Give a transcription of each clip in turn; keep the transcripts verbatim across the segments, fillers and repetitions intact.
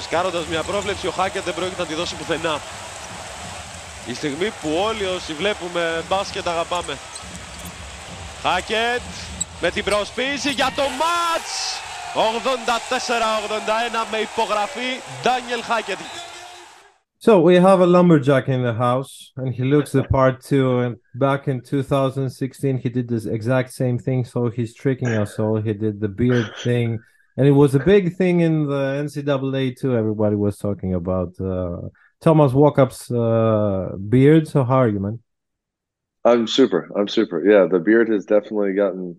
Ρισκάροντας μια πρόβλεψη, ο Χάκετ δεν πρόκειται να τη δώσει πουθενά. Η στιγμή που όλοι όσοι βλέπουμε μπάσκετ αγαπάμε. Χάκετ με την προσποίηση για το μάτς! eighty-four eighty-one με υπογραφή Daniel Hackett. So we have a lumberjack in the house and he looks the part too, and back in two thousand sixteen he did this exact same thing, so he's tricking us all. He did the beard thing and it was a big thing in the N C double A too. Everybody was talking about uh, Thomas Walkup's uh, beard. So how are you, man? I'm super. I'm super. Yeah, the beard has definitely gotten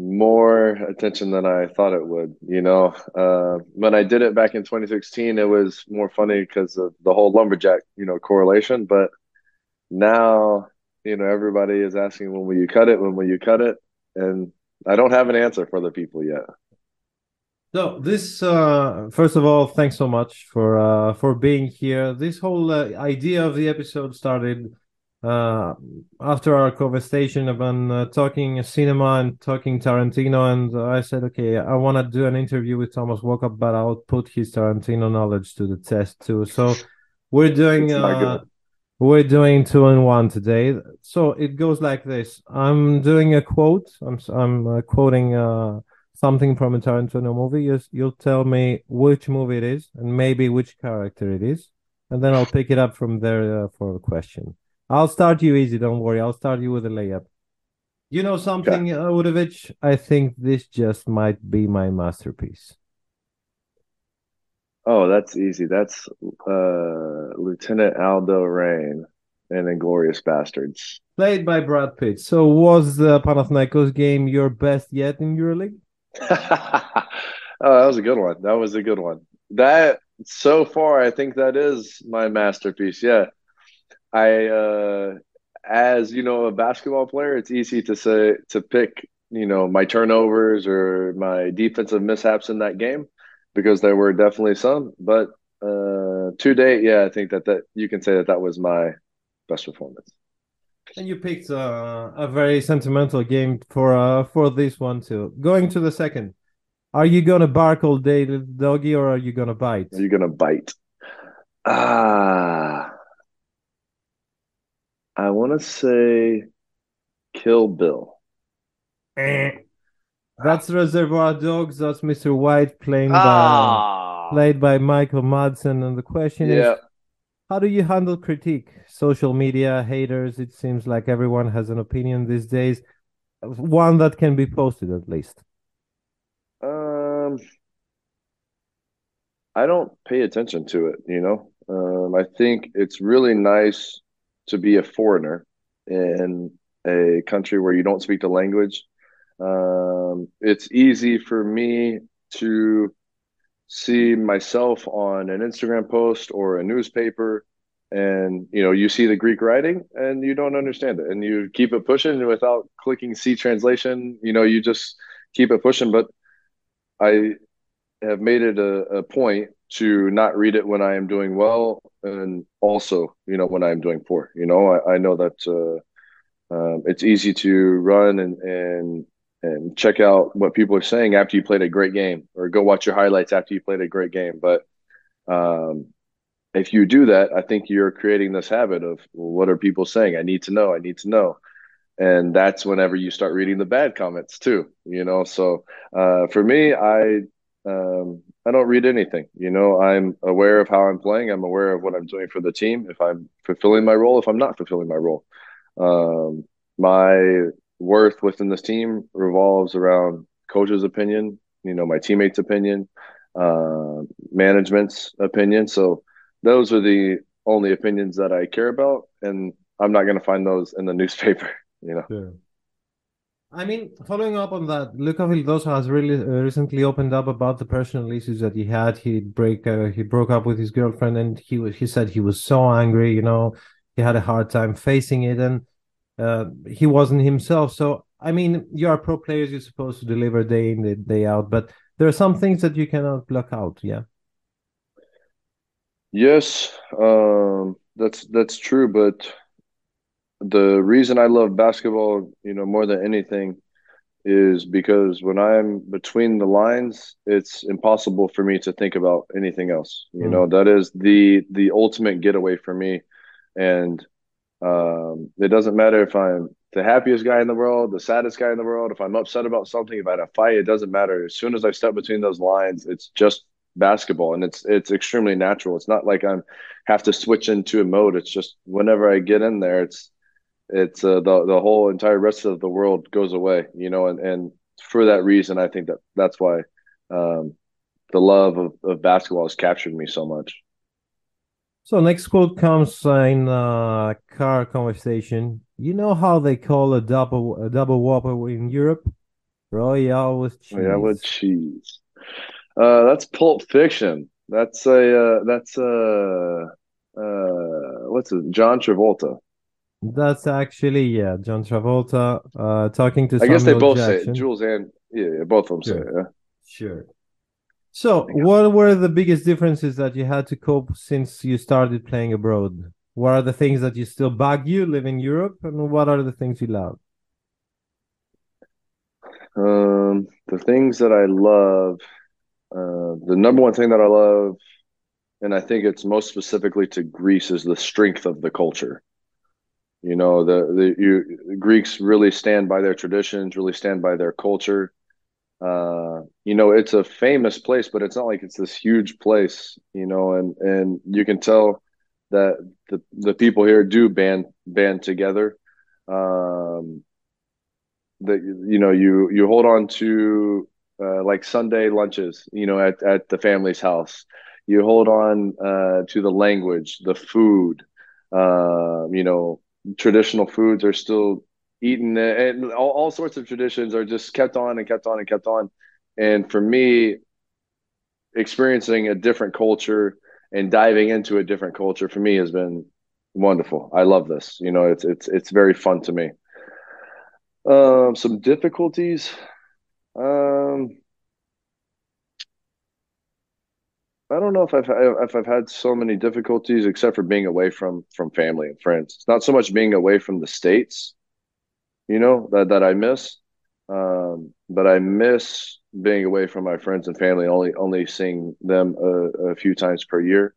more attention than I thought it would, you know. Uh, when I did it back in twenty sixteen, it was more funny because of the whole lumberjack, you know, correlation. But now, you know, everybody is asking, when will you cut it? When will you cut it? And I don't have an answer for the people yet. So this, uh, first of all, thanks so much for uh, for being here. This whole uh, idea of the episode started uh after our conversation about uh, talking cinema and talking Tarantino, and uh, I said, okay, I want to do an interview with Thomas Walkup, but I'll put his Tarantino knowledge to the test too. So we're doing uh, we're doing two and one today. So it goes like this: I'm doing a quote, I'm I'm uh, quoting uh something from a Tarantino movie. You, you'll tell me which movie it is and maybe which character it is, and then I'll pick it up from there uh, for a question. I'll start you easy, don't worry. I'll start you with a layup. You know something, yeah. Udovic? I think this just might be my masterpiece. Oh, that's easy. That's uh, Lieutenant Aldo Rain in Inglourious Basterds. Played by Brad Pitt. So was the Panathinaikos game your best yet in EuroLeague? Oh, that was a good one. That was a good one. That, so far, I think that is my masterpiece, yeah. I, uh, as you know, a basketball player, it's easy to say, to pick, you know, my turnovers or my defensive mishaps in that game, because there were definitely some, but, uh, to date, yeah, I think that, that you can say that that was my best performance. And you picked, uh, a very sentimental game for, uh, for this one too. Going to the second, are you going to bark all day, little doggy, or are you going to bite? Are you going to bite? Ah. I want to say Kill Bill. That's Reservoir Dogs. That's Mister White playing ah. by, played by Michael Madsen. And the question yeah. is, how do you handle critique? Social media, haters, it seems like everyone has an opinion these days. One that can be posted at least. Um, I don't pay attention to it, you know. Um, I think it's really nice to be a foreigner in a country where you don't speak the language. Um, it's easy for me to see myself on an Instagram post or a newspaper, and you know, you see the Greek writing and you don't understand it, and you keep it pushing without clicking see translation. You know, you just keep it pushing. But I have made it a, a point to not read it when I am doing well, and also, you know, when I'm doing poor. You know, I, I know that uh, um, it's easy to run and, and and check out what people are saying after you played a great game, or go watch your highlights after you played a great game. But um, if you do that, I think you're creating this habit of, well, what are people saying? I need to know, I need to know. And that's whenever you start reading the bad comments too, you know. So uh, for me, I... Um, I don't read anything, you know. I'm aware of how I'm playing. I'm aware of what I'm doing for the team, if I'm fulfilling my role, if I'm not fulfilling my role. Um, my worth within this team revolves around coach's opinion, you know, my teammates' opinion, uh, management's opinion. So those are the only opinions that I care about, and I'm not going to find those in the newspaper, you know. Yeah. I mean, following up on that, Luca Vildoza has really uh, recently opened up about the personal issues that he had. He break uh, he broke up with his girlfriend, and he was, he said he was so angry. You know, he had a hard time facing it, and uh, he wasn't himself. So, I mean, you are pro players; you're supposed to deliver day in, day out. But there are some things that you cannot block out. Yeah. Yes, um, that's that's true, but the reason I love basketball, you know, more than anything is because when I'm between the lines, it's impossible for me to think about anything else. You mm. know, that is the the ultimate getaway for me. And um, it doesn't matter if I'm the happiest guy in the world, the saddest guy in the world, if I'm upset about something, if I had a fight, it doesn't matter. As soon as I step between those lines, it's just basketball, and it's it's extremely natural. It's not like I'm have to switch into a mode. It's just whenever I get in there, it's it's uh, the the whole entire rest of the world goes away, you know. And, and for that reason, I think that that's why um, the love of, of basketball has captured me so much. So next quote comes in a car conversation. You know how they call a double a double whopper in Europe? Royale with cheese. Royale with cheese. Uh, that's Pulp Fiction. That's a uh, that's a uh, uh, what's it? John Travolta. That's actually yeah, John Travolta uh, talking to. I Samuel guess they both Jackson. Say it. Jules and yeah, yeah, both of them sure. say it. Yeah. Sure. So, what were the biggest differences that you had to cope since you started playing abroad? What are the things that you still bug you live in Europe, and what are the things you love? Um, the things that I love. Uh, the number one thing that I love, and I think it's most specifically to Greece, is the strength of the culture. You know, the the, you, the Greeks really stand by their traditions, really stand by their culture. Uh, you know, it's a famous place, but it's not like it's this huge place. You know, and, and you can tell that the the people here do band band together. Um, that you know, you you hold on to. Uh, like Sunday lunches, you know, at, at the family's house. You hold on uh, to the language, the food, uh, you know, traditional foods are still eaten, and all, all sorts of traditions are just kept on and kept on and kept on. And for me, experiencing a different culture and diving into a different culture for me has been wonderful. I love this. You know, it's, it's, it's very fun to me. Um, some difficulties. Um, I don't know if I've if I've had so many difficulties except for being away from from family and friends. It's not so much being away from the States, you know, that, that I miss, um, but I miss being away from my friends and family. Only only seeing them a, a few times per year.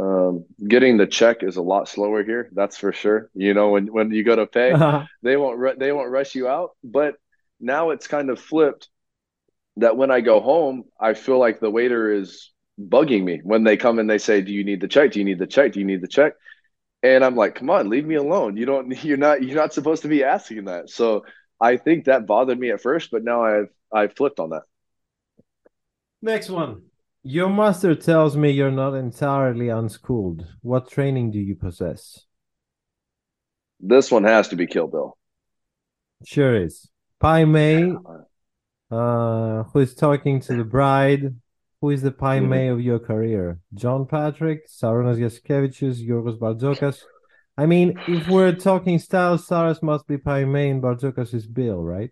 Um, getting the check is a lot slower here. That's for sure. You know, when when you go to pay, uh-huh. they won't ru- they won't rush you out, but now it's kind of flipped that when I go home, I feel like the waiter is bugging me when they come and they say, do you need the check? Do you need the check? Do you need the check? And I'm like, come on, leave me alone. You don't, you're not, you're not supposed to be asking that. So I think that bothered me at first, but now I've, I've flipped on that. Next one. Your master tells me you're not entirely unschooled. What training do you possess? This one has to be Kill Bill. Sure is. Pai Mei, uh, who is talking to the bride, who is the Pai mm-hmm. Mei of your career? John Patrick, Sarunas Jasikevicius, Yorgos Bartzokas. I mean, if we're talking styles, Saras must be Pai Mei and Bartzokas is Bill, right?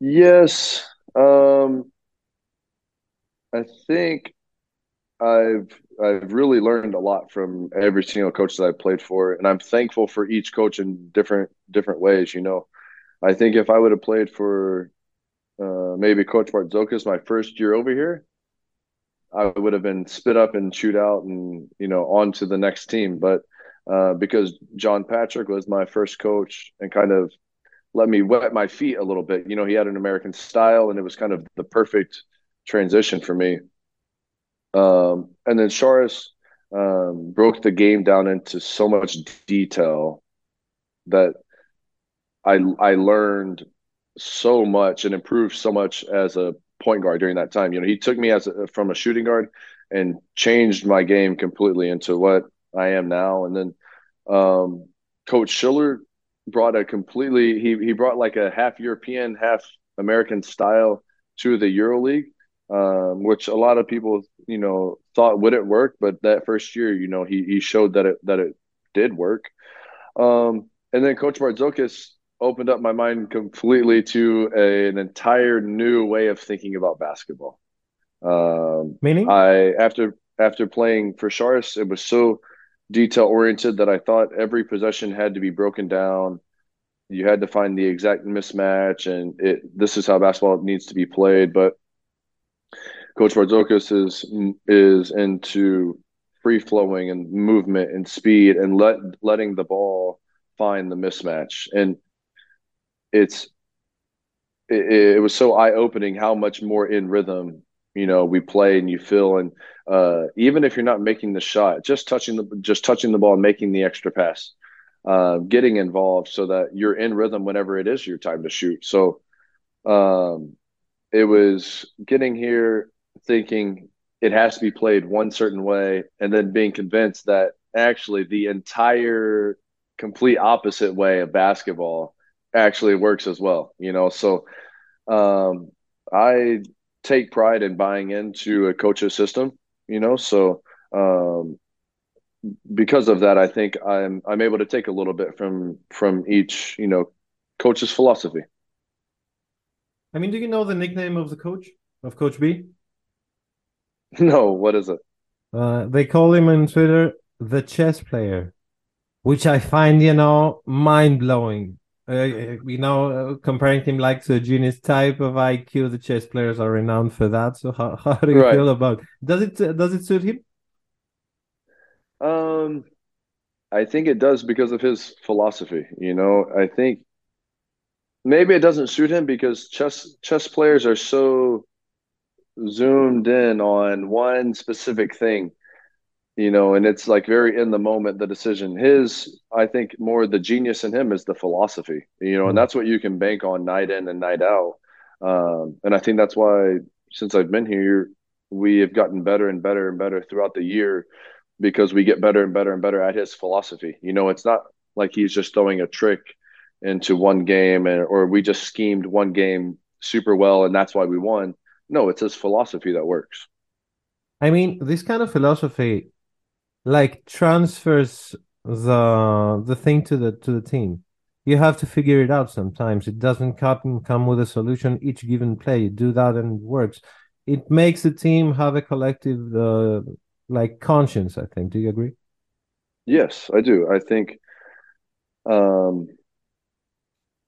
Yes. Um, I think I've I've really learned a lot from every single coach that I played for, and I'm thankful for each coach in different different ways. You know, I think if I would have played for uh, maybe Coach Bartzokas my first year over here, I would have been spit up and chewed out, and you know, on to the next team. But uh, because John Patrick was my first coach and kind of let me wet my feet a little bit, you know, he had an American style, and it was kind of the perfect transition for me. Um, and then Saras um, broke the game down into so much detail that I I learned so much and improved so much as a point guard during that time. You know, he took me as a, from a shooting guard and changed my game completely into what I am now. And then um, Coach Schiller brought a completely he he brought like a half European, half American style to the EuroLeague. Um, which a lot of people, you know, thought wouldn't work, but that first year, you know, he he showed that it that it did work. Um, and then Coach Bartzokas opened up my mind completely to a, an entire new way of thinking about basketball. Um, Meaning, I after after playing for Saras, it was so detail oriented that I thought every possession had to be broken down. You had to find the exact mismatch, and it, this is how basketball needs to be played. But Coach Bartzokas is is into free flowing and movement and speed and let letting the ball find the mismatch. And it's it, it was so eye opening how much more in rhythm, you know, we play and you feel. And uh, even if you're not making the shot, just touching the just touching the ball, and making the extra pass. Uh, getting involved so that you're in rhythm whenever it is your time to shoot. So um, it was getting here thinking it has to be played one certain way, and then being convinced that actually the entire complete opposite way of basketball actually works as well. You know, so um, I take pride in buying into a coach's system, you know, so um, because of that, I think I'm I'm able to take a little bit from from each, you know, coach's philosophy. I mean, do you know the nickname of the coach, of Coach B? No, what is it? Uh, they call him on Twitter the chess player, which I find, you know, mind-blowing. Uh, you know, comparing him like to a genius type of I Q, the chess players are renowned for that. So how, how do you right. feel about it? Does it, does it suit him? Um, I think it does because of his philosophy. You know, I think maybe it doesn't suit him because chess chess players are so zoomed in on one specific thing, you know, and it's like very in the moment, the decision. His, I think more the genius in him is the philosophy, you know, and that's what you can bank on night in and night out. Um, and I think that's why since I've been here, we have gotten better and better and better throughout the year, because we get better and better and better at his philosophy. You know, it's not like he's just throwing a trick into one game and, or we just schemed one game super well and that's why we won. No, it's his philosophy that works. I mean, this kind of philosophy like transfers the the thing to the to the team. You have to figure it out sometimes. It doesn't come, come with a solution each given play. You do that and it works. It makes the team have a collective... Uh, like conscience, I think. Do you agree? Yes, I do. I think um,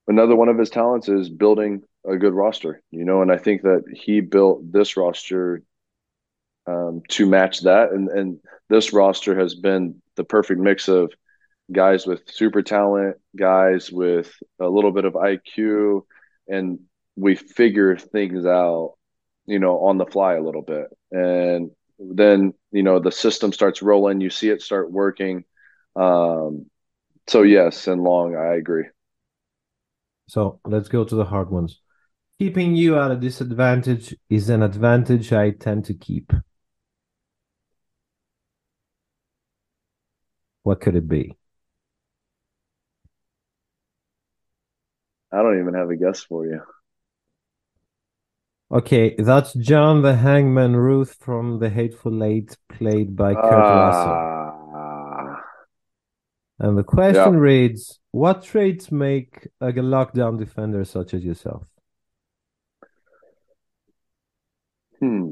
another one of his talents is building a good roster, you know, and I think that he built this roster um, to match that. And, and this roster has been the perfect mix of guys with super talent, guys with a little bit of I Q, and we figure things out, you know, on the fly a little bit. And then, you know, the system starts rolling. You see it start working. Um, so, yes, and Long, I agree. So, let's go to the hard ones. Keeping you at a disadvantage is an advantage I tend to keep. What could it be? I don't even have a guess for you. Okay, that's John the Hangman Ruth from The Hateful Eight, played by Kurt Russell. Uh, and the question yeah. reads, what traits make a lockdown defender such as yourself? Hmm.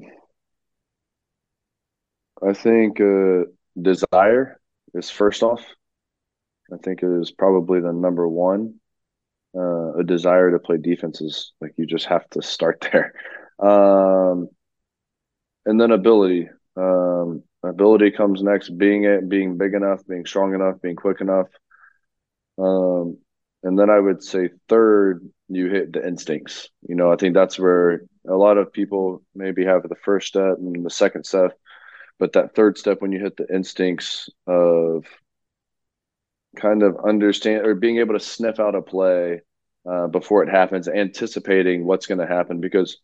I think uh, desire is first off. I think it is probably the number one. Uh, a desire to play defense is like you just have to start there. Um, and then ability. Um, ability comes next, being it, being big enough, being strong enough, being quick enough. Um, and then I would say third, you hit the instincts. You know, I think that's where a lot of people maybe have the first step and the second step, but that third step when you hit the instincts of – kind of understand or being able to sniff out a play uh, before it happens, anticipating what's going to happen, because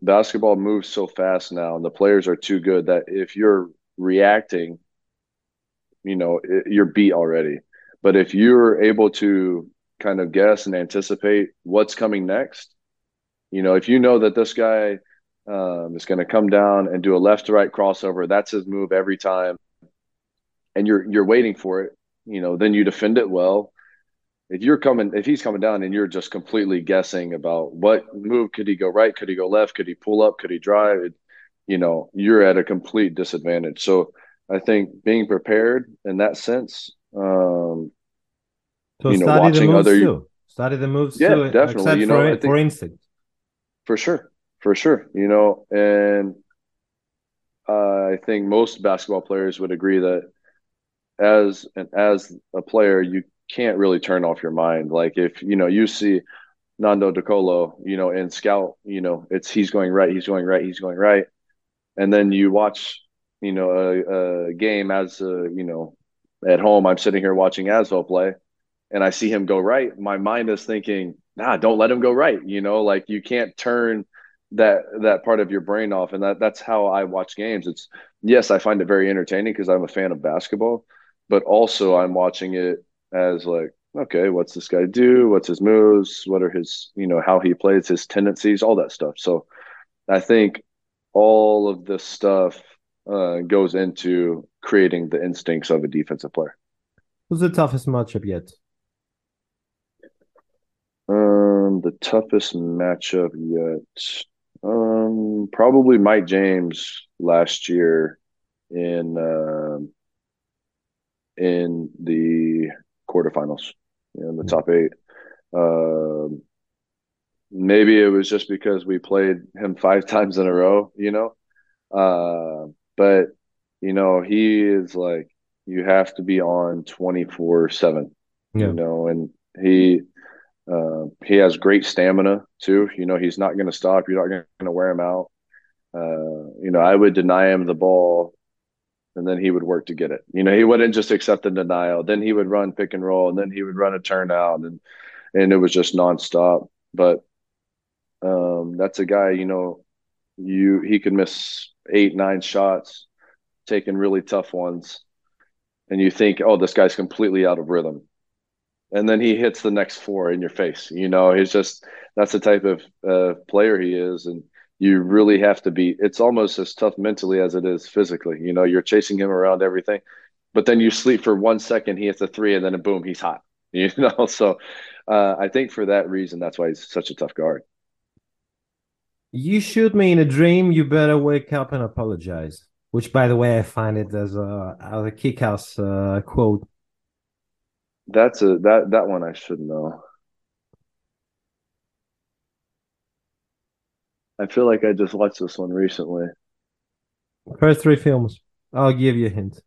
basketball moves so fast now and the players are too good that if you're reacting, you know, it, you're beat already. But if you're able to kind of guess and anticipate what's coming next, you know, if you know that this guy um, is going to come down and do a left to right crossover, that's his move every time. And you're, you're waiting for it. You know, then you defend it well. If you're coming, if he's coming down and you're just completely guessing about what move, could he go right? Could he go left? Could he pull up? Could he drive? It, you know, you're at a complete disadvantage. So I think being prepared in that sense, um, so you know, watching other, too. Study the moves yeah, too, definitely. Except you know, for, I think, for instinct. For sure, for sure. You know, and uh, I think most basketball players would agree that as and as a player, you can't really turn off your mind. Like if you know you see Nando DiColo, you know, in scout, you know, it's he's going right, he's going right, he's going right, and then you watch, you know, a, a game as a, you know, at home. I'm sitting here watching Asvel play, and I see him go right. My mind is thinking, nah, don't let him go right. You know, like you can't turn that that part of your brain off, and that that's how I watch games. It's yes, I find it very entertaining because I'm a fan of basketball, but also I'm watching it as like, okay, what's this guy do? What's his moves? What are his, you know, how he plays, his tendencies, all that stuff. So I think all of this stuff uh, goes into creating the instincts of a defensive player. Who's the toughest matchup yet? Um, the toughest matchup yet? Um, probably Mike James last year in uh, in the quarterfinals. In the top eight. Um, maybe it was just because we played him five times in a row, you know. Uh, but, you know, he is like, you have to be on twenty-four seven, yeah. You know, and he uh, he has great stamina too. You know, he's not going to stop. You're not going to wear him out. Uh, you know, I would deny him the ball, and then he would work to get it. You know, he wouldn't just accept the denial. Then he would run pick and roll, and then he would run a turnout, and and it was just nonstop. But um, that's a guy, you know, you he could miss eight, nine shots, taking really tough ones, and you think, oh, this guy's completely out of rhythm. And then he hits the next four in your face. You know, he's just – that's the type of uh, player he is, and you really have to be – it's almost as tough mentally as it is physically. You know, you're chasing him around everything, but then you sleep for one second, he hits a three, and then boom, he's hot. You know, so uh, I think for that reason, that's why he's such a tough guard. You shoot me in a dream, you better wake up and apologize. Which, by the way, I find it as a, as a kick-ass uh, quote. That's a that that one I should know. I feel like I just watched this one recently. First three films. I'll give you a hint.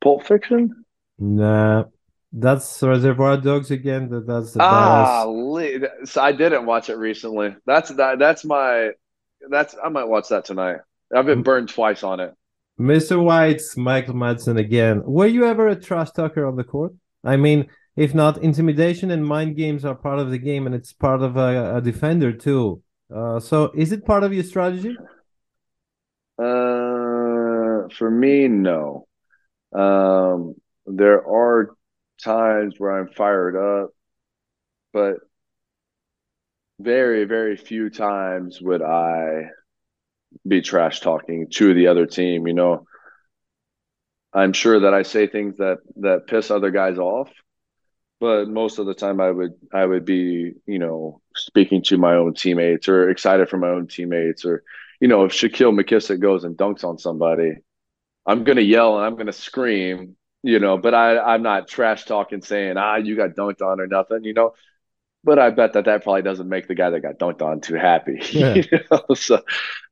Pulp Fiction? Nah. That's Reservoir Dogs again. That that's the ah. Li- so I didn't watch it recently. That's that. That's my. That's I might watch that tonight. I've been burned twice on it. Mister White's Michael Madsen again. Were you ever a trash talker on the court? I mean, if not, intimidation and mind games are part of the game, and it's part of a, a defender too. Uh, so, is it part of your strategy? Uh, for me, no. Um, there are times where I'm fired up, but very, very few times would I be trash talking to the other team. You know, I'm sure that I say things that, that piss other guys off, but most of the time I would, I would be, you know, speaking to my own teammates or excited for my own teammates, or, you know, if Shaquille McKissick goes and dunks on somebody, I'm going to yell and I'm going to scream, you know, but I, I'm not trash talking saying, ah, you got dunked on or nothing, you know. But I bet that that probably doesn't make the guy that got dunked on too happy. Yeah. You know? So,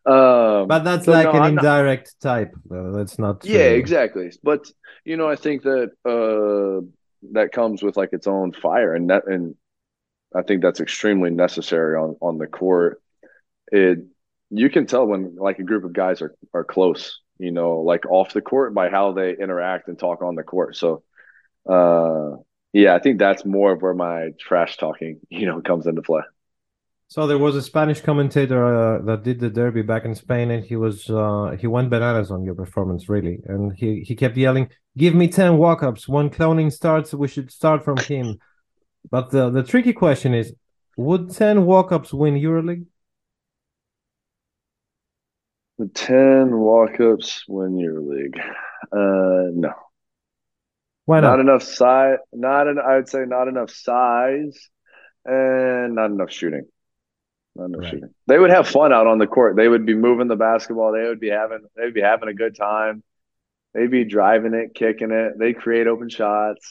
um, but that's so like no, an I'm indirect not... type. Though. That's not. Yeah, uh... exactly. But you know, I think that uh, that comes with like its own fire, and that, and I think that's extremely necessary on, on the court. It you can tell when like a group of guys are are close, you know, like off the court by how they interact and talk on the court. So. Uh, Yeah, I think that's more of where my trash talking, you know, comes into play. So there was a Spanish commentator uh, that did the derby back in Spain, and he was uh, he went bananas on your performance, really. And he, he kept yelling, "Give me ten walk-ups. When cloning starts, we should start from him." But the, the tricky question is, would ten walk-ups win EuroLeague? Would ten walk-ups win EuroLeague? Uh, no. Why not? Not enough size. Not an. I would say not enough size, and not enough shooting. Not enough right. shooting. They would have fun out on the court. They would be moving the basketball. They would be having. They'd be having a good time. They'd be driving it, kicking it. They create open shots.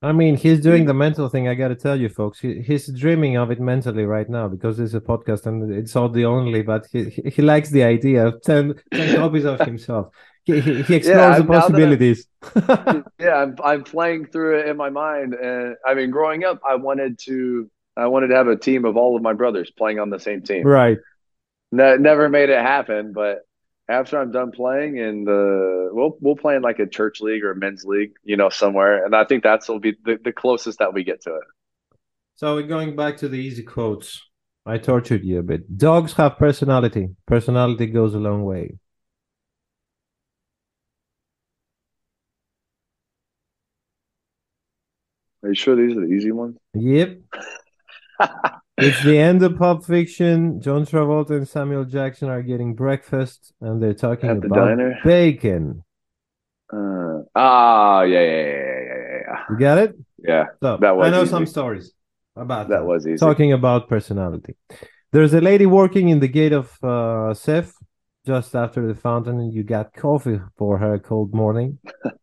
I mean, he's doing the mental thing. I got to tell you, folks, he, he's dreaming of it mentally right now because this is a podcast and it's not the only, but he he likes the idea of ten, ten copies of himself. He, he, he explores yeah, the possibilities. I'm, yeah, I'm, I'm playing through it in my mind. And I mean, growing up, I wanted to I wanted to have a team of all of my brothers playing on the same team. Right. No, never made it happen, but after I'm done playing, and uh, we'll we'll play in like a church league or a men's league, you know, somewhere. And I think that'll be the, the closest that we get to it. So we're going back to the easy quotes. I tortured you a bit. Dogs have personality. Personality goes a long way. Are you sure these are the easy ones? Yep. It's the end of Pulp Fiction. John Travolta and Samuel Jackson are getting breakfast, and they're talking about diner. Bacon. Uh, ah, yeah, yeah, yeah, yeah, yeah. You got it? Yeah. So, that was I know easy. Some stories about that. That was easy. Talking about personality. There's a lady working in the gate of uh, Seth just after the fountain, and you got coffee for her cold morning.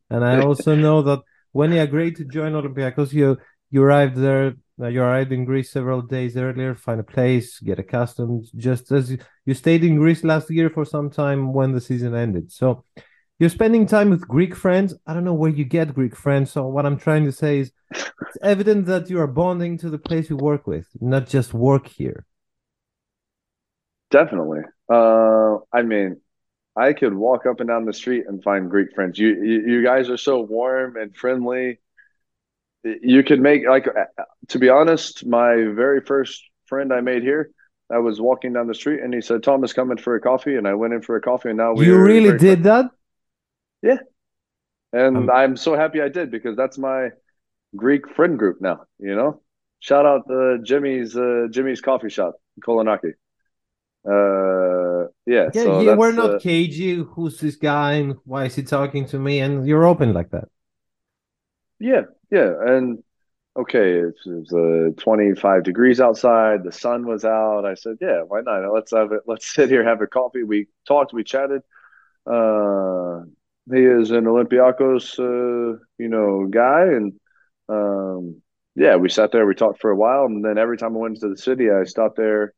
And I also know that when you agreed to join Olympiacos, you, you arrived there. Now, you arrived in Greece several days earlier, find a place, get accustomed, just as you, you stayed in Greece last year for some time when the season ended. So you're spending time with Greek friends. I don't know where you get Greek friends. So what I'm trying to say is it's evident that you are bonding to the place you work with, not just work here. Definitely. Uh, I mean, I could walk up and down the street and find Greek friends. You, you, you guys are so warm and friendly. You could make, like, to be honest, my very first friend I made here, I was walking down the street and he said, Thomas, come in for a coffee. And I went in for a coffee and now we You really did friends. That? Yeah. And um, I'm so happy I did because that's my Greek friend group now, you know? Shout out uh, Jimmy's uh, Jimmy's coffee shop, Kolonaki. Uh, yeah. Yeah, so you, we're not uh, cagey. Who's this guy and why is he talking to me? And you're open like that. Yeah, yeah, and okay, it was uh, twenty-five degrees outside. The sun was out. I said, "Yeah, why not? Let's have it. Let's sit here, have a coffee." We talked, we chatted. Uh, he is an Olympiacos, uh, you know, guy, and um, yeah, we sat there, we talked for a while, and then every time I went into the city, I stopped there,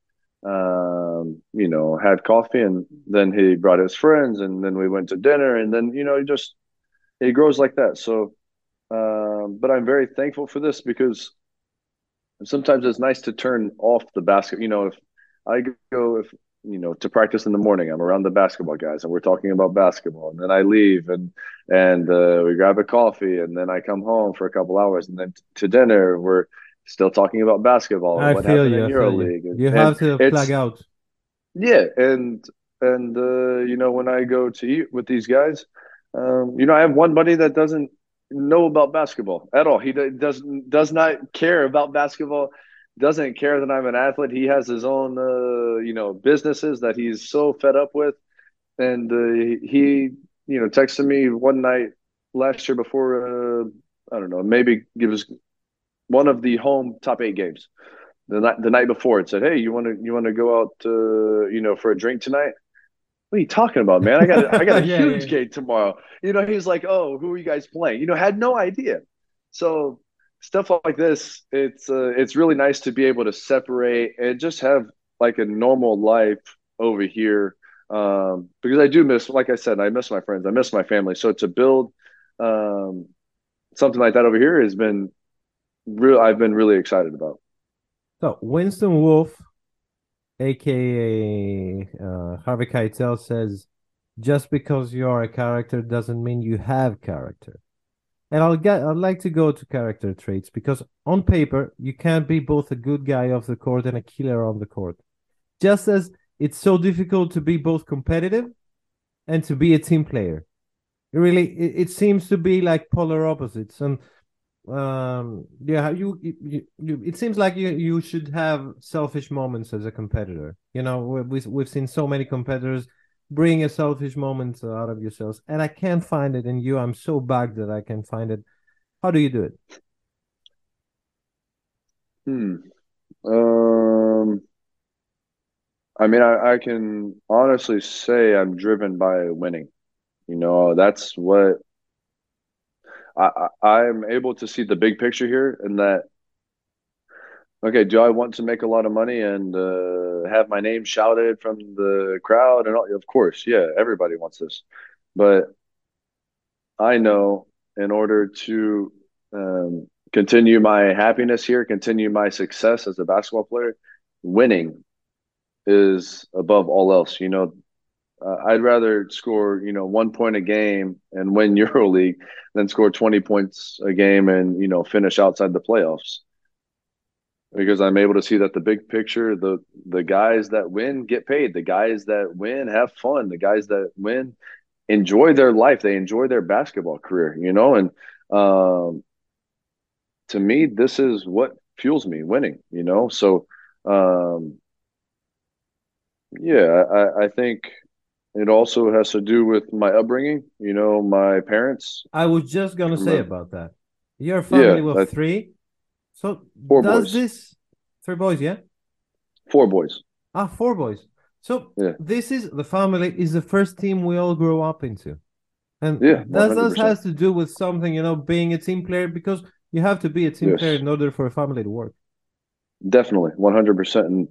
um, you know, had coffee, and then he brought his friends, and then we went to dinner, and then you know, it just it grows like that. So. Um, but I'm very thankful for this because sometimes it's nice to turn off the basket. You know, if I go, if you know, to practice in the morning, I'm around the basketball guys and we're talking about basketball. And then I leave and and uh, we grab a coffee and then I come home for a couple hours and then t- to dinner we're still talking about basketball and I what happened you, in EuroLeague. You, you and, have and to plug out. Yeah, and and uh, you know when I go to eat with these guys, um, you know I have one buddy that doesn't. Know about basketball at all. He doesn't does not care about basketball. Doesn't care that I'm an athlete. He has his own uh, you know businesses that he's so fed up with. And uh, he you know texted me one night last year before uh, I don't know maybe it was one of the home top eight games the night the night before and said, hey, you want to you want to go out uh, you know for a drink tonight. What are you talking about, man? I got I got a yeah, huge yeah. game tomorrow. You know, he's like, oh, who are you guys playing? You know, had no idea. So stuff like this, it's uh, it's really nice to be able to separate and just have like a normal life over here. Um, because I do miss, like I said, I miss my friends. I miss my family. So to build um, something like that over here has been real. I've been really excited about. So Winston Wolfe. A K A uh, Harvey Keitel says, just because you are a character doesn't mean you have character. And I'll get, I'd like to go to character traits because on paper, you can't be both a good guy off the court and a killer on the court. Just as it's so difficult to be both competitive and to be a team player. It really, it, it seems to be like polar opposites. And Um. Yeah. You, you. You. It seems like you. You should have selfish moments as a competitor. You know, we've we've seen so many competitors bring a selfish moment out of yourselves, and I can't find it in you. I'm so bugged that I can't find it. How do you do it? Hmm. Um. I mean, I, I can honestly say I'm driven by winning. You know, that's what. I, I I'm able to see the big picture here, and that, okay, do I want to make a lot of money and uh, have my name shouted from the crowd? And all, of course, yeah, everybody wants this. But I know in order to um, continue my happiness here, continue my success as a basketball player, winning is above all else. You know, uh, I'd rather score, you know, one point a game and win EuroLeague than score twenty points a game and, you know, finish outside the playoffs. Because I'm able to see that the big picture, the the guys that win get paid. The guys that win have fun. The guys that win enjoy their life. They enjoy their basketball career, you know. And um, to me, this is what fuels me, winning, you know. So, um, yeah, I, I think it also has to do with my upbringing, you know, my parents. I was just going to say about that. Your family yeah, was three. So four does boys. This three boys, yeah? Four boys. Ah, four boys. So yeah. This is the family is the first team we all grow up into. And yeah, that does has to do with something, you know, being a team player, because you have to be a team yes. player in order for a family to work. Definitely, one hundred percent. And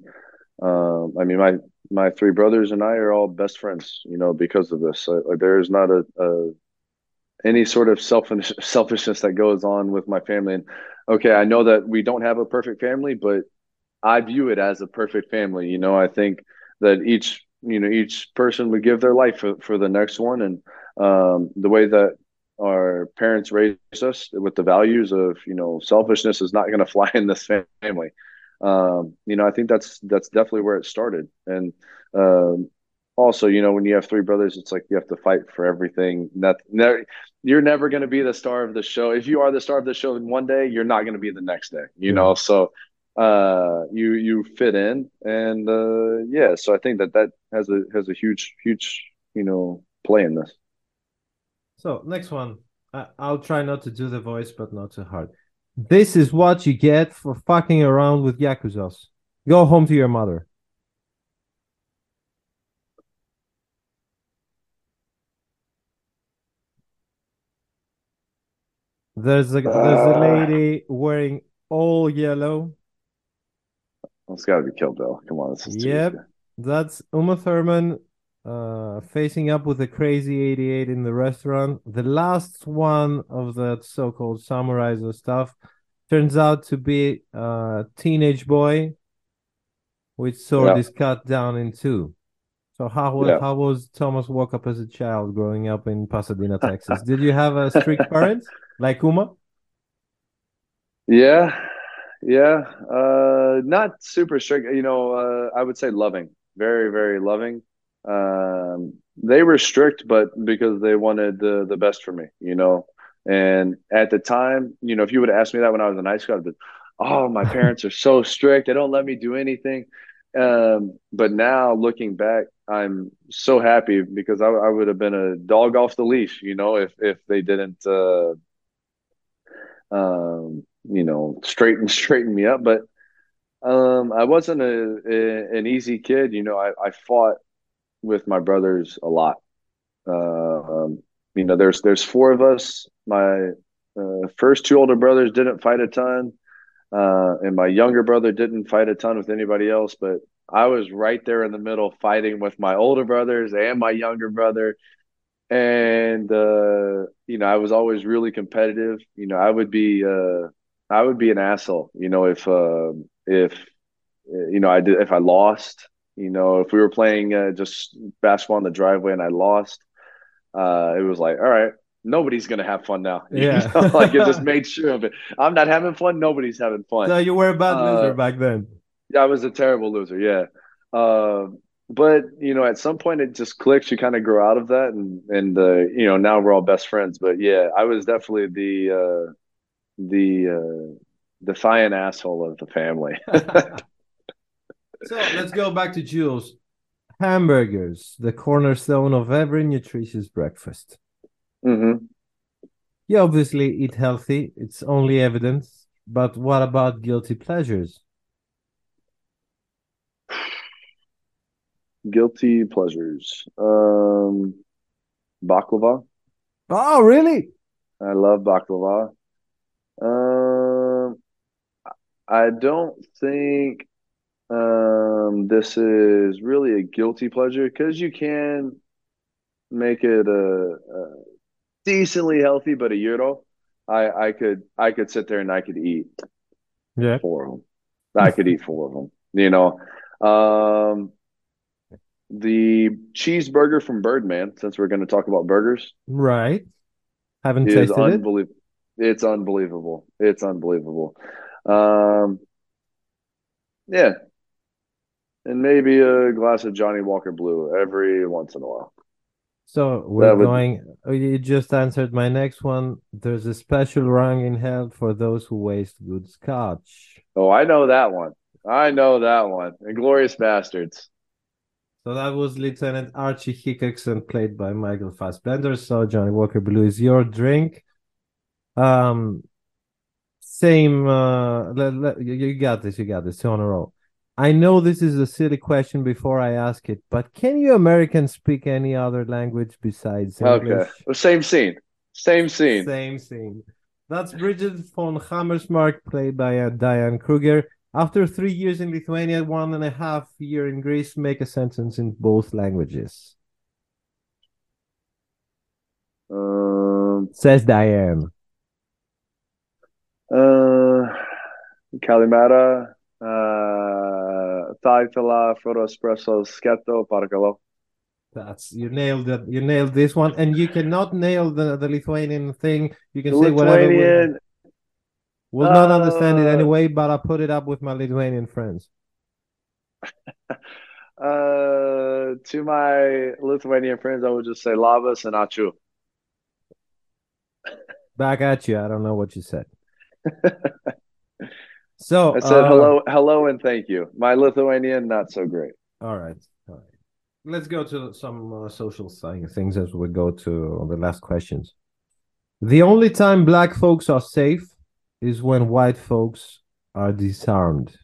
um, I mean, my my three brothers and I are all best friends, you know, because of this. So, like, there is not a, a any sort of selfish selfishness that goes on with my family. And okay, I know that we don't have a perfect family, but I view it as a perfect family. You know, I think that each, you know, each person would give their life for, for the next one. And um, the way that our parents raised us with the values of, you know, selfishness is not going to fly in this family. Um, you know, I think that's, that's definitely where it started. And um, also, you know, when you have three brothers, it's like you have to fight for everything. That never, you're never going to be the star of the show. If you are the star of the show in one day, you're not going to be the next day. You yeah. know, so uh, you you fit in, and uh, yeah. So I think that that has a has a huge huge you know play in this. So next one, I, I'll try not to do the voice, but not too hard. This is what you get for fucking around with Yakuzas. Go home to your mother. There's a there's a lady uh, wearing all yellow. It's got to be Kill Bill. Come on, this is too Yep, easy. That's Uma Thurman uh, facing up with a crazy eighty-eight in the restaurant. The last one of that so-called samurais and stuff turns out to be a teenage boy, which sword yeah. is cut down in two. So how was yeah. how was Thomas Walkup as a child growing up in Pasadena, Texas? Did you have a strict parent? Like Uma? Yeah, yeah. Uh, not super strict. You know, uh, I would say loving. Very, very loving. Um, they were strict, but because they wanted the, the best for me, you know. And at the time, you know, if you would ask me that when I was in high school, I'd be, oh, my parents are so strict. They don't let me do anything. Um, but now looking back, I'm so happy because I, I would have been a dog off the leash, you know, if, if they didn't, uh, um you know straighten straighten me up. But um I wasn't a, a an easy kid, you know. I, I fought with my brothers a lot. uh, um you know, there's there's four of us. My uh, first two older brothers didn't fight a ton, uh and my younger brother didn't fight a ton with anybody else, but I was right there in the middle fighting with my older brothers and my younger brother. And, uh, you know, I was always really competitive. You know, I would be, uh, I would be an asshole, you know, if, uh, if, you know, I did, if I lost, you know, if we were playing uh, just basketball in the driveway and I lost, uh, it was like, all right, nobody's going to have fun now. Yeah. You know? Like, it just made sure of it. I'm not having fun. Nobody's having fun. So you were a bad loser uh, back then. Yeah, I was a terrible loser. Yeah. Um, uh, But, you know, at some point it just clicks. You kind of grow out of that. And, and uh, you know, now we're all best friends. But, yeah, I was definitely the uh, the uh, defiant asshole of the family. So let's go back to Jules. Hamburgers, the cornerstone of every nutritious breakfast. Mm-hmm. You obviously eat healthy. It's only evidence. But what about guilty pleasures? Guilty pleasures. Um, baklava. Oh, really? I love baklava. Um, I don't think um this is really a guilty pleasure because you can make it a, a decently healthy, but a gyro, I I could I could sit there and I could eat yeah four of them. I could eat four of them. You know, um, the cheeseburger from Birdman. Since we're going to talk about burgers, right? Haven't tasted unbelie- it. It's unbelievable. It's unbelievable. Um, yeah, and maybe a glass of Johnny Walker Blue every once in a while. So we're would... going. You just answered my next one. There's a special rung in hell for those who waste good scotch. Oh, I know that one. I know that one. Inglourious Basterds. So that was Lieutenant Archie Hickerson, played by Michael Fassbender. So Johnny Walker Blue is your drink. Um, same. Uh, let, let, you got this. You got this. Two on a roll. I know this is a silly question before I ask it, but can you Americans speak any other language besides English? Okay. Well, same scene. Same scene. Same scene. That's Bridget von Hammersmark, played by uh, Diane Kruger. After three years in Lithuania, one and a half year in Greece, make a sentence in both languages. Um, Says Diane. Uh, Kalimera. Uh, that's you nailed it. You nailed this one, and you cannot nail the, the Lithuanian thing. You can the say Lithuanian, whatever. We'll, we'll uh, not understand it anyway, but I put it up with my Lithuanian friends. uh, to my Lithuanian friends, I would just say labas and ačiū. Back at you. I don't know what you said. So I said uh, hello, hello, and thank you. My Lithuanian, not so great. All right, all right. Let's go to some uh, social things as we go to the last questions. The only time black folks are safe is when white folks are disarmed.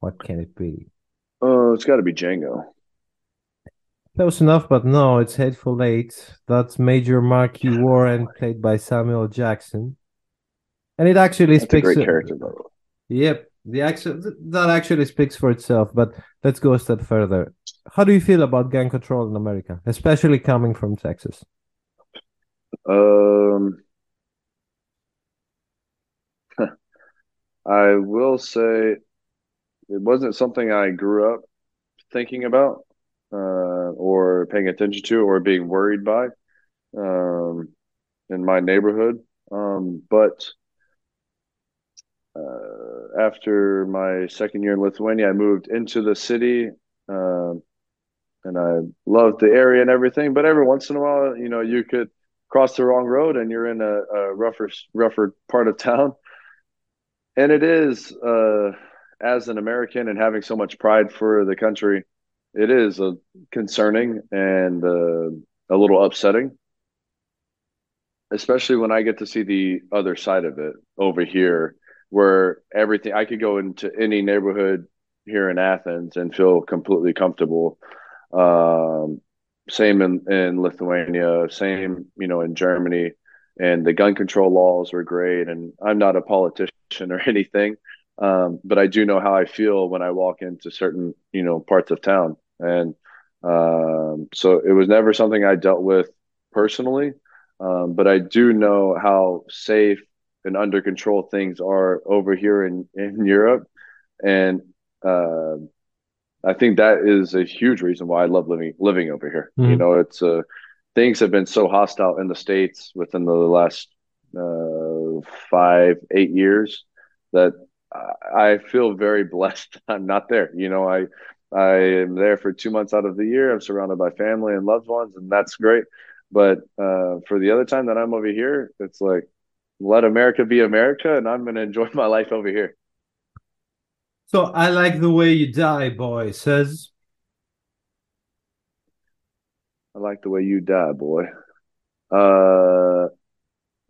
What can it be? Oh, uh, it's got to be Django. Close enough, but no, it's Hateful Eight. That's Major Marquis Warren, played by Samuel Jackson. And it actually That's speaks. A great character, by the way. Yep, the actual that actually speaks for itself. But let's go a step further. How do you feel about gun control in America, especially coming from Texas? Um, I will say it wasn't something I grew up thinking about, uh, or paying attention to, or being worried by, um, in my neighborhood. Um, but Uh, after my second year in Lithuania, I moved into the city, um, and I loved the area and everything. But every once in a while, you know, you could cross the wrong road and you're in a, a rougher, rougher part of town. And it is, uh, as an American and having so much pride for the country, it is uh, concerning and uh, a little upsetting. Especially when I get to see the other side of it over here. Where everything, I could go into any neighborhood here in Athens and feel completely comfortable. Um, same in, in Lithuania, same, you know, in Germany. And the gun control laws were great. And I'm not a politician or anything, um, but I do know how I feel when I walk into certain, you know, parts of town. And um, so it was never something I dealt with personally, um, but I do know how safe and under control things are over here in, in Europe. And uh, I think that is a huge reason why I love living living over here. Mm. You know, it's uh, things have been so hostile in the States within the last uh, five, eight years that I feel very blessed I'm not there. You know, I, I am there for two months out of the year. I'm surrounded by family and loved ones, and that's great. But uh, for the other time that I'm over here, it's like, let America be America, and I'm going to enjoy my life over here. So I like the way you die, boy, says. I like the way you die, boy. Uh,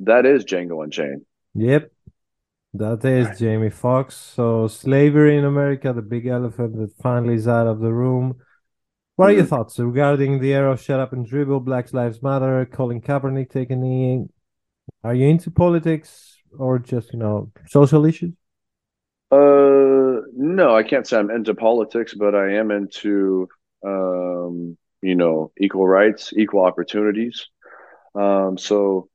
that is Django Unchained. Yep. That is Jamie Foxx. So slavery in America, the big elephant that finally is out of the room. What are your thoughts regarding the era of shut up and dribble, Black Lives Matter, Colin Kaepernick taking a knee? Are you into politics or just, you know, social issues? Uh, no, I can't say I'm into politics, but I am into, um, you know, equal rights, equal opportunities. Um, so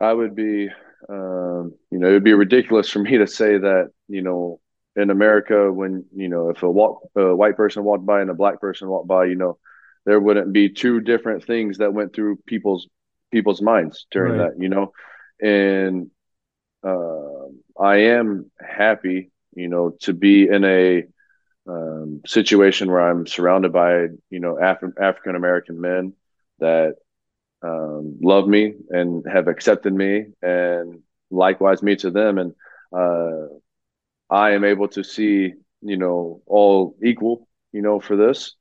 I would be, um, you know, it would be ridiculous for me to say that, you know, in America, when, you know, if a, walk, a white person walked by and a black person walked by, you know, there wouldn't be two different things that went through people's people's minds during right. that, you know. And uh, I am happy, you know, to be in a um, situation where I'm surrounded by, you know, Af- African-American men that um, love me and have accepted me, and likewise me to them. And, uh, I am able to see, you know, all equal, you know, for this.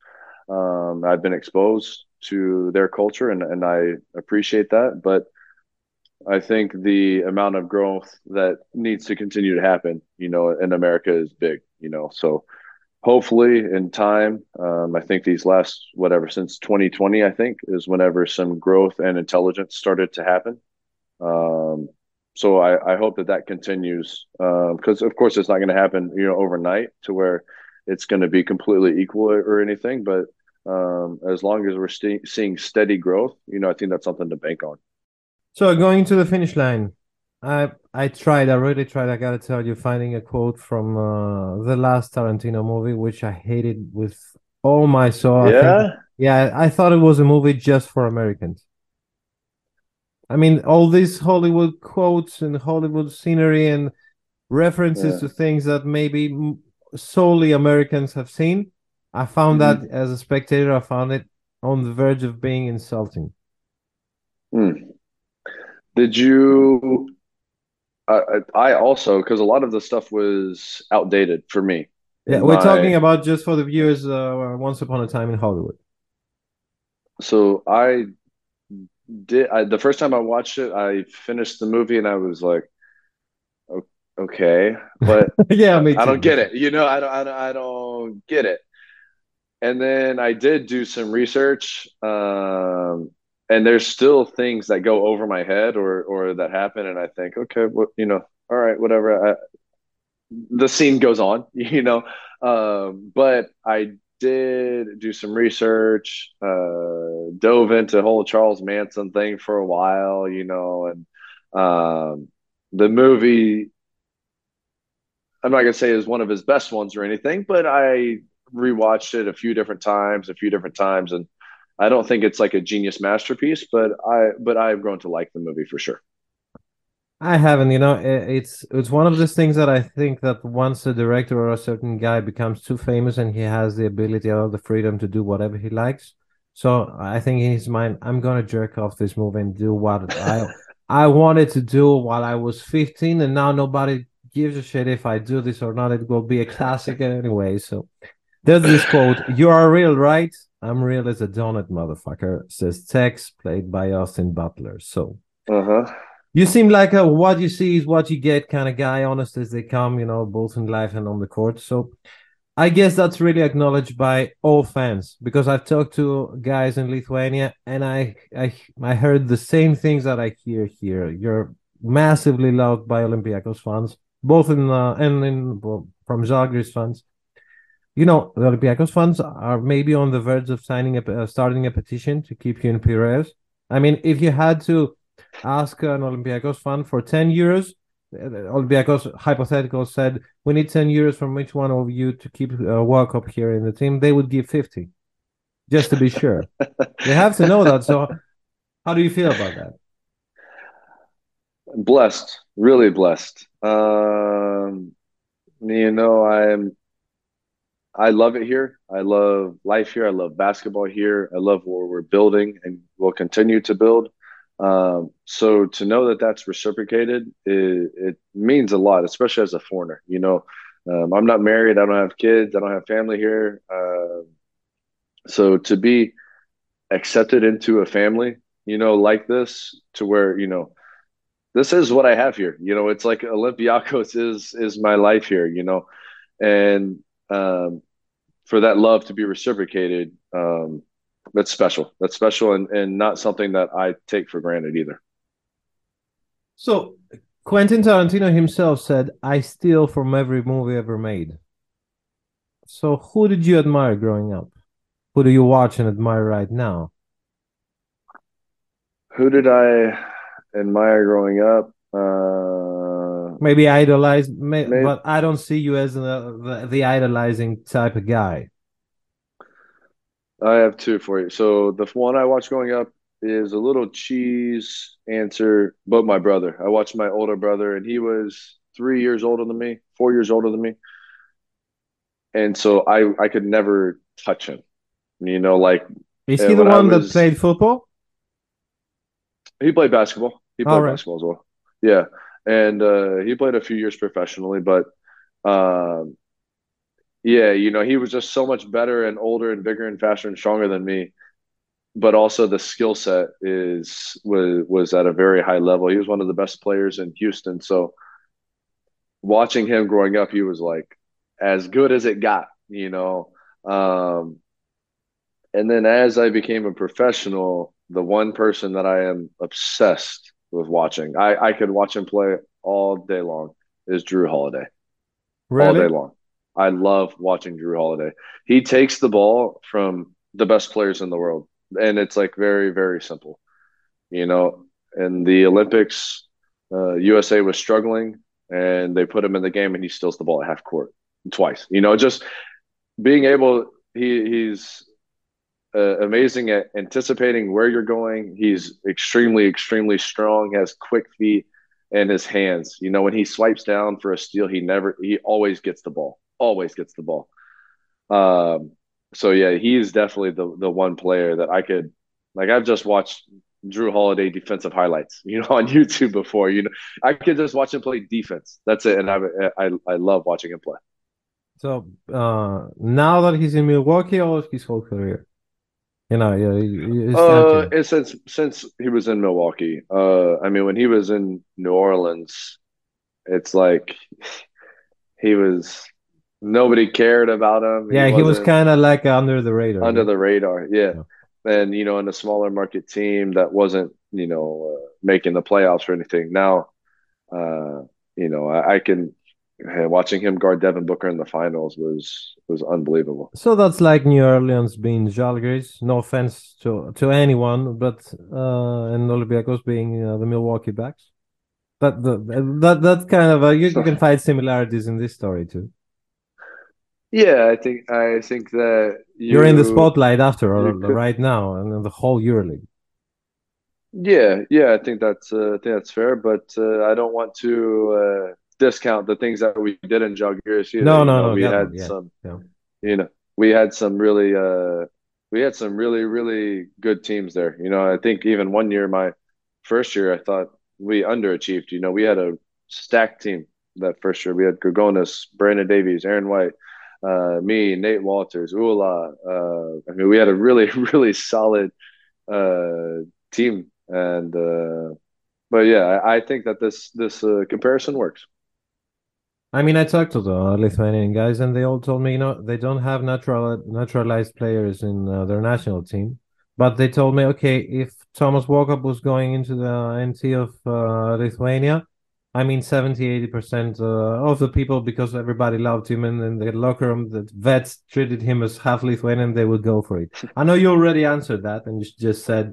Um, I've been exposed to their culture, and, and I appreciate that. But I think the amount of growth that needs to continue to happen, you know, in America is big, you know. So hopefully in time, um, I think these last, whatever, since twenty twenty, I think, is whenever some growth and intelligence started to happen. Um So I, I hope that that continues, because, um, of course, it's not going to happen, you know, overnight to where it's going to be completely equal or anything. But um, as long as we're st- seeing steady growth, you know, I think that's something to bank on. So going to the finish line, I I tried, I really tried, I got to tell you, finding a quote from uh, the last Tarantino movie, which I hated with all my soul. Yeah? I think, yeah, I thought it was a movie just for Americans. I mean, all these Hollywood quotes and Hollywood scenery and references yeah. to things that maybe solely Americans have seen. I found mm-hmm. that as a spectator, I found it on the verge of being insulting. Mm. Did you... I, I also, because a lot of the stuff was outdated for me. Yeah, we're My... talking about, just for the viewers, uh, Once Upon a Time in Hollywood. So I... Did I, the first time I watched it, I finished the movie and I was like, okay, but yeah, me too. I don't get it. You know, I don't, I don't, I don't get it. And then I did do some research, um, and there's still things that go over my head or or that happen, and I think, okay, well, you know, all right, whatever. I, the scene goes on, you know, um, but I. did do some research, uh, dove into the whole Charles Manson thing for a while, you know, and um, the movie, I'm not going to say is one of his best ones or anything, but I rewatched it a few different times, a few different times, and I don't think it's like a genius masterpiece, but, I, but I've grown to like the movie for sure. I haven't, you know, it's it's one of those things that I think that once a director or a certain guy becomes too famous and he has the ability or the freedom to do whatever he likes, so I think in his mind, I'm going to jerk off this movie and do what I I wanted to do while I was fifteen, and now nobody gives a shit if I do this or not. It will be a classic anyway. So there's this quote, "You are real, right? I'm real as a donut, motherfucker," says Tex, played by Austin Butler. So... Uh-huh. You seem like a what you see is what you get kind of guy, honest as they come, you know, both in life and on the court. So I guess that's really acknowledged by all fans, because I've talked to guys in Lithuania and I I, I heard the same things that I hear here. You're massively loved by Olympiacos fans, both in uh, and in well, from Zagreb's fans. You know, the Olympiacos fans are maybe on the verge of signing a, uh, starting a petition to keep you in Piraeus. I mean, if you had to ask an Olympiacos fan for ten euros. Olympiacos hypothetical said, we need ten euros from each one of you to keep uh, Walkup here in the team. They would give fifty, just to be sure. They have to know that. So how do you feel about that? Blessed, really blessed. Um, you know, I'm, I love it here. I love life here. I love basketball here. I love what we're building and we'll continue to build. Um, so to know that that's reciprocated, it, it means a lot, especially as a foreigner. You know, um, I'm not married. I don't have kids. I don't have family here. Uh, so to be accepted into a family, you know, like this, to where, you know, this is what I have here. You know, it's like Olympiacos is, is my life here, you know, and, um, for that love to be reciprocated, um, that's special. That's special and, and not something that I take for granted either. So Quentin Tarantino himself said, I steal from every movie ever made. So who did you admire growing up? Who do you watch and admire right now? Who did I admire growing up? Uh, maybe idolize, may, maybe, but I don't see you as the, the, the idolizing type of guy. I have two for you. So the one I watched growing up is a little cheese answer, but my brother. I watched my older brother, and he was three years older than me, four years older than me. And so I, I could never touch him. You know, like... Is he the one was, that played football? He played basketball. He played right. basketball as well. Yeah. And uh, he played a few years professionally, but um, yeah, you know, he was just so much better and older and bigger and faster and stronger than me. But also the skill set is was, was at a very high level. He was one of the best players in Houston. So watching him growing up, he was like as good as it got, you know. Um, and then as I became a professional, the one person that I am obsessed with watching, I, I could watch him play all day long, is Drew Holiday. Really? All day long. I love watching Drew Holiday. He takes the ball from the best players in the world, and it's like very, very simple. You know, in the Olympics, uh, U S A was struggling, and they put him in the game, and he steals the ball at half court twice. You know, just being able he, – he's – Uh, amazing at anticipating where you're going. He's extremely, extremely strong, has quick feet, and his hands. You know, when he swipes down for a steal, he never, he always gets the ball, always gets the ball. Um, so, yeah, he is definitely the the one player that I could, like, I've just watched Drew Holiday defensive highlights, you know, on YouTube before. You know, I could just watch him play defense. That's it. And I, I, I love watching him play. So, uh, now that he's in Milwaukee or his whole career? You know, yeah. Uh, and since since he was in Milwaukee, uh, I mean, when he was in New Orleans, it's like he was nobody cared about him. Yeah, he, he was kind of like under the radar. Under yeah. the radar, yeah. yeah. And you know, in a smaller market team that wasn't, you know, uh, making the playoffs or anything. Now, uh, you know, I, I can. Watching him guard Devin Booker in the finals was was unbelievable. So that's like New Orleans being Žalgiris. No offense to to anyone, but uh, and Olympiacos being uh, the Milwaukee Bucks. But the, that that kind of uh, you, you can find similarities in this story too. Yeah, I think I think that you, you're in the spotlight after all could, right now, and the whole EuroLeague. Yeah, yeah, I think that's uh, I think that's fair, but uh, I don't want to. Uh, discount the things that we did in Žalgiris. No, no, no. We had yeah, some, yeah. you know, we had some really, uh, we had some really, really good teams there. You know, I think even one year, my first year, I thought we underachieved. You know, we had a stacked team that first year. We had Grigonis, Brandon Davies, Aaron White, uh, me, Nate Walters, Ula. Uh, I mean, we had a really, really solid uh, team. And, uh, but yeah, I, I think that this, this uh, comparison works. I mean, I talked to the Lithuanian guys, and they all told me, you know, they don't have natural naturalized players in uh, their national team. But they told me, okay, if Thomas Walkup was going into the N T of uh, Lithuania, I mean, seventy, eighty percent uh, of the people, because everybody loved him, and in the locker room, the vets treated him as half Lithuanian, they would go for it. I know you already answered that, and you just said,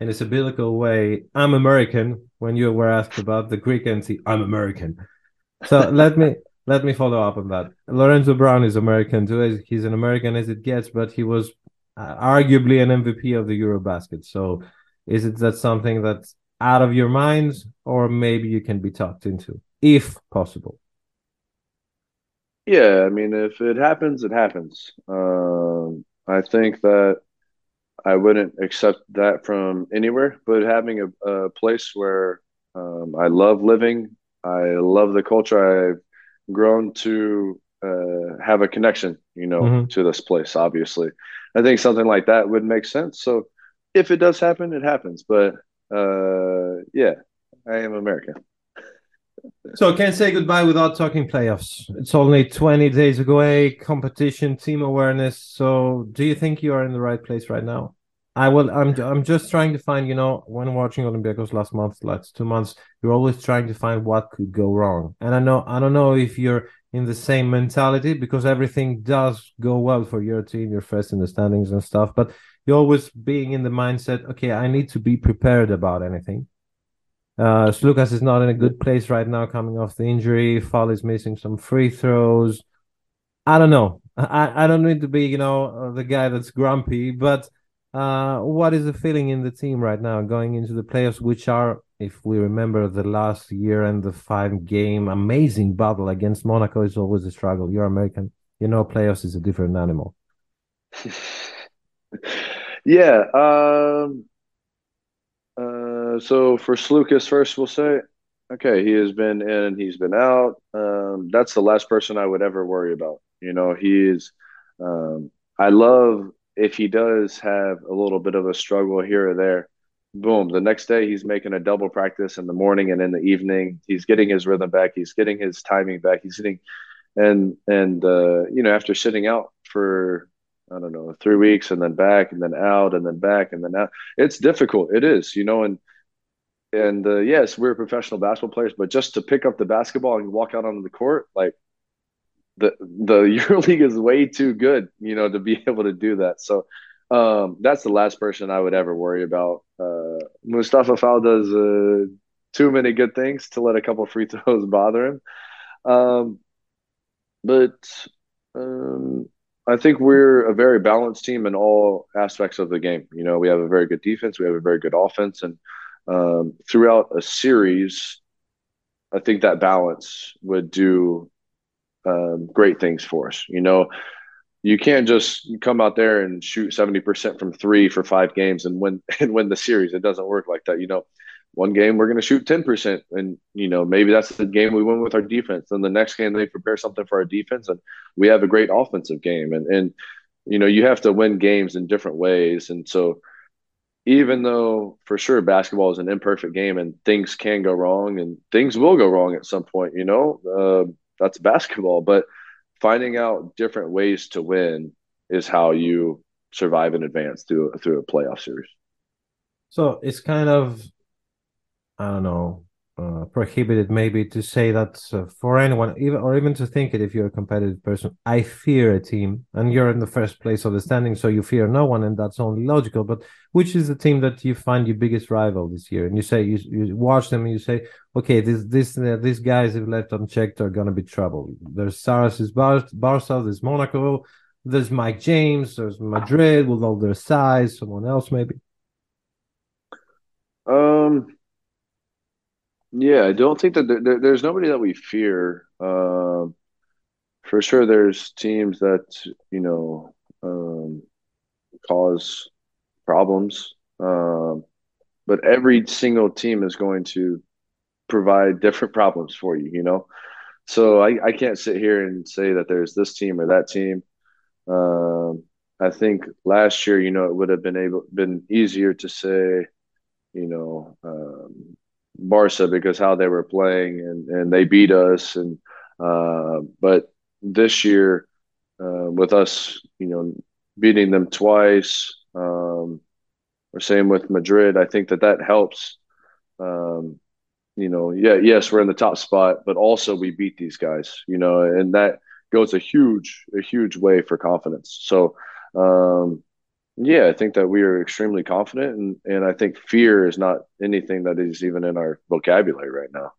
in a biblical way, I'm American, when you were asked about the Greek N T, I'm American. So let me let me follow up on that. Lorenzo Brown is American too. He's an American as it gets, but he was uh, arguably an M V P of the Eurobasket. So is it that something that's out of your minds, or maybe you can be talked into, if possible? Yeah, I mean, if it happens, it happens. Um, I think that I wouldn't accept that from anywhere, but having a, a place where um, I love living, I love the culture. I've grown to uh, have a connection, you know, mm-hmm. to this place, obviously. I think something like that would make sense. So if it does happen, it happens. But, uh, yeah, I am American. So can't say goodbye without talking playoffs. It's only twenty days away, competition, team awareness. So do you think you are in the right place right now? I will. I'm. I'm just trying to find. You know, when watching Olympiacos last month, last two months, you're always trying to find what could go wrong. And I know. I don't know if you're in the same mentality, because everything does go well for your team. You're first in the standings and stuff, but you're always being in the mindset. Okay, I need to be prepared about anything. Uh, Slukas is not in a good place right now, coming off the injury. Fall is missing some free throws. I don't know. I. I don't need to be. You know, the guy that's grumpy, but. Uh, what is the feeling in the team right now going into the playoffs, which are, if we remember the last year and the five-game amazing battle against Monaco, is always a struggle. You're American. You know, playoffs is a different animal. yeah. Um, uh, so for Slukas, first we'll say, okay, he has been in, he's been out. Um, that's the last person I would ever worry about. You know, he is um, – I love – if he does have a little bit of a struggle here or there, boom, the next day he's making a double practice in the morning and in the evening. He's getting his rhythm back. He's getting his timing back. He's getting, and, and uh, you know, after sitting out for, I don't know, three weeks and then back and then out and then back and then out, it's difficult. It is, you know, and, and uh, yes, we're professional basketball players, but just to pick up the basketball and walk out onto the court, like, The the EuroLeague is way too good, you know, to be able to do that. So um, that's the last person I would ever worry about. Uh, Mustafa Fowl does uh, too many good things to let a couple free throws bother him. Um, but um, I think we're a very balanced team in all aspects of the game. You know, we have a very good defense. We have a very good offense. And um, throughout a series, I think that balance would do – Um, great things for us. You know, you can't just come out there and shoot seventy percent from three for five games and win and win the series. It doesn't work like that. You know, one game we're going to shoot ten percent and, you know, maybe that's the game we win with our defense. Then the next game they prepare something for our defense and we have a great offensive game. And, and you know, you have to win games in different ways. And so even though for sure basketball is an imperfect game and things can go wrong and things will go wrong at some point, you know, uh, that's basketball, but finding out different ways to win is how you survive and advance through through a playoff series. So it's kind of, I don't know, uh, prohibited maybe to say that uh, for anyone, even or even to think it if you're a competitive person. I fear a team, and you're in the first place of the standing, so you fear no one, and that's only logical. But which is the team that you find your biggest rival this year? And you say you, you watch them and you say, okay, this this uh, these guys if left unchecked are gonna be trouble. There's Sarunas Barca, there's Monaco, there's Mike James, there's Madrid with all their size, someone else maybe. Um, yeah, I don't think that there, there, there's nobody that we fear. Um, uh, for sure, there's teams that you know um, cause problems, um, but every single team is going to provide different problems for you, you know? So I, I can't sit here and say that there's this team or that team. Um, I think last year, you know, it would have been able, been easier to say, you know, um, Barca because how they were playing and, and they beat us. And, uh, but this year uh, with us, you know, beating them twice, um, or same with Madrid, I think that that helps, um, you know, yeah, yes, we're in the top spot, but also we beat these guys, you know, and that goes a huge, a huge way for confidence. So, um, yeah, I think that we are extremely confident, and, and I think fear is not anything that is even in our vocabulary right now.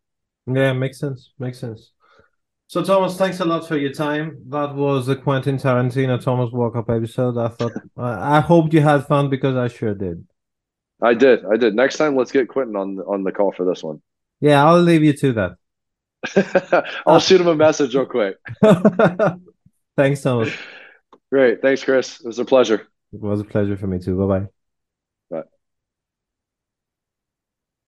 Yeah, makes sense. Makes sense. So, Thomas, thanks a lot for your time. That was the Quentin Tarantino Thomas Walkup episode. I thought, I, I hoped you had fun because I sure did. I did. I did. Next time, let's get Quentin on on the call for this one. Yeah, I'll leave you to that. I'll uh, shoot him a message real quick. Thanks, Thomas. Great. Thanks, Chris. It was a pleasure. It was a pleasure for me too. Bye-bye.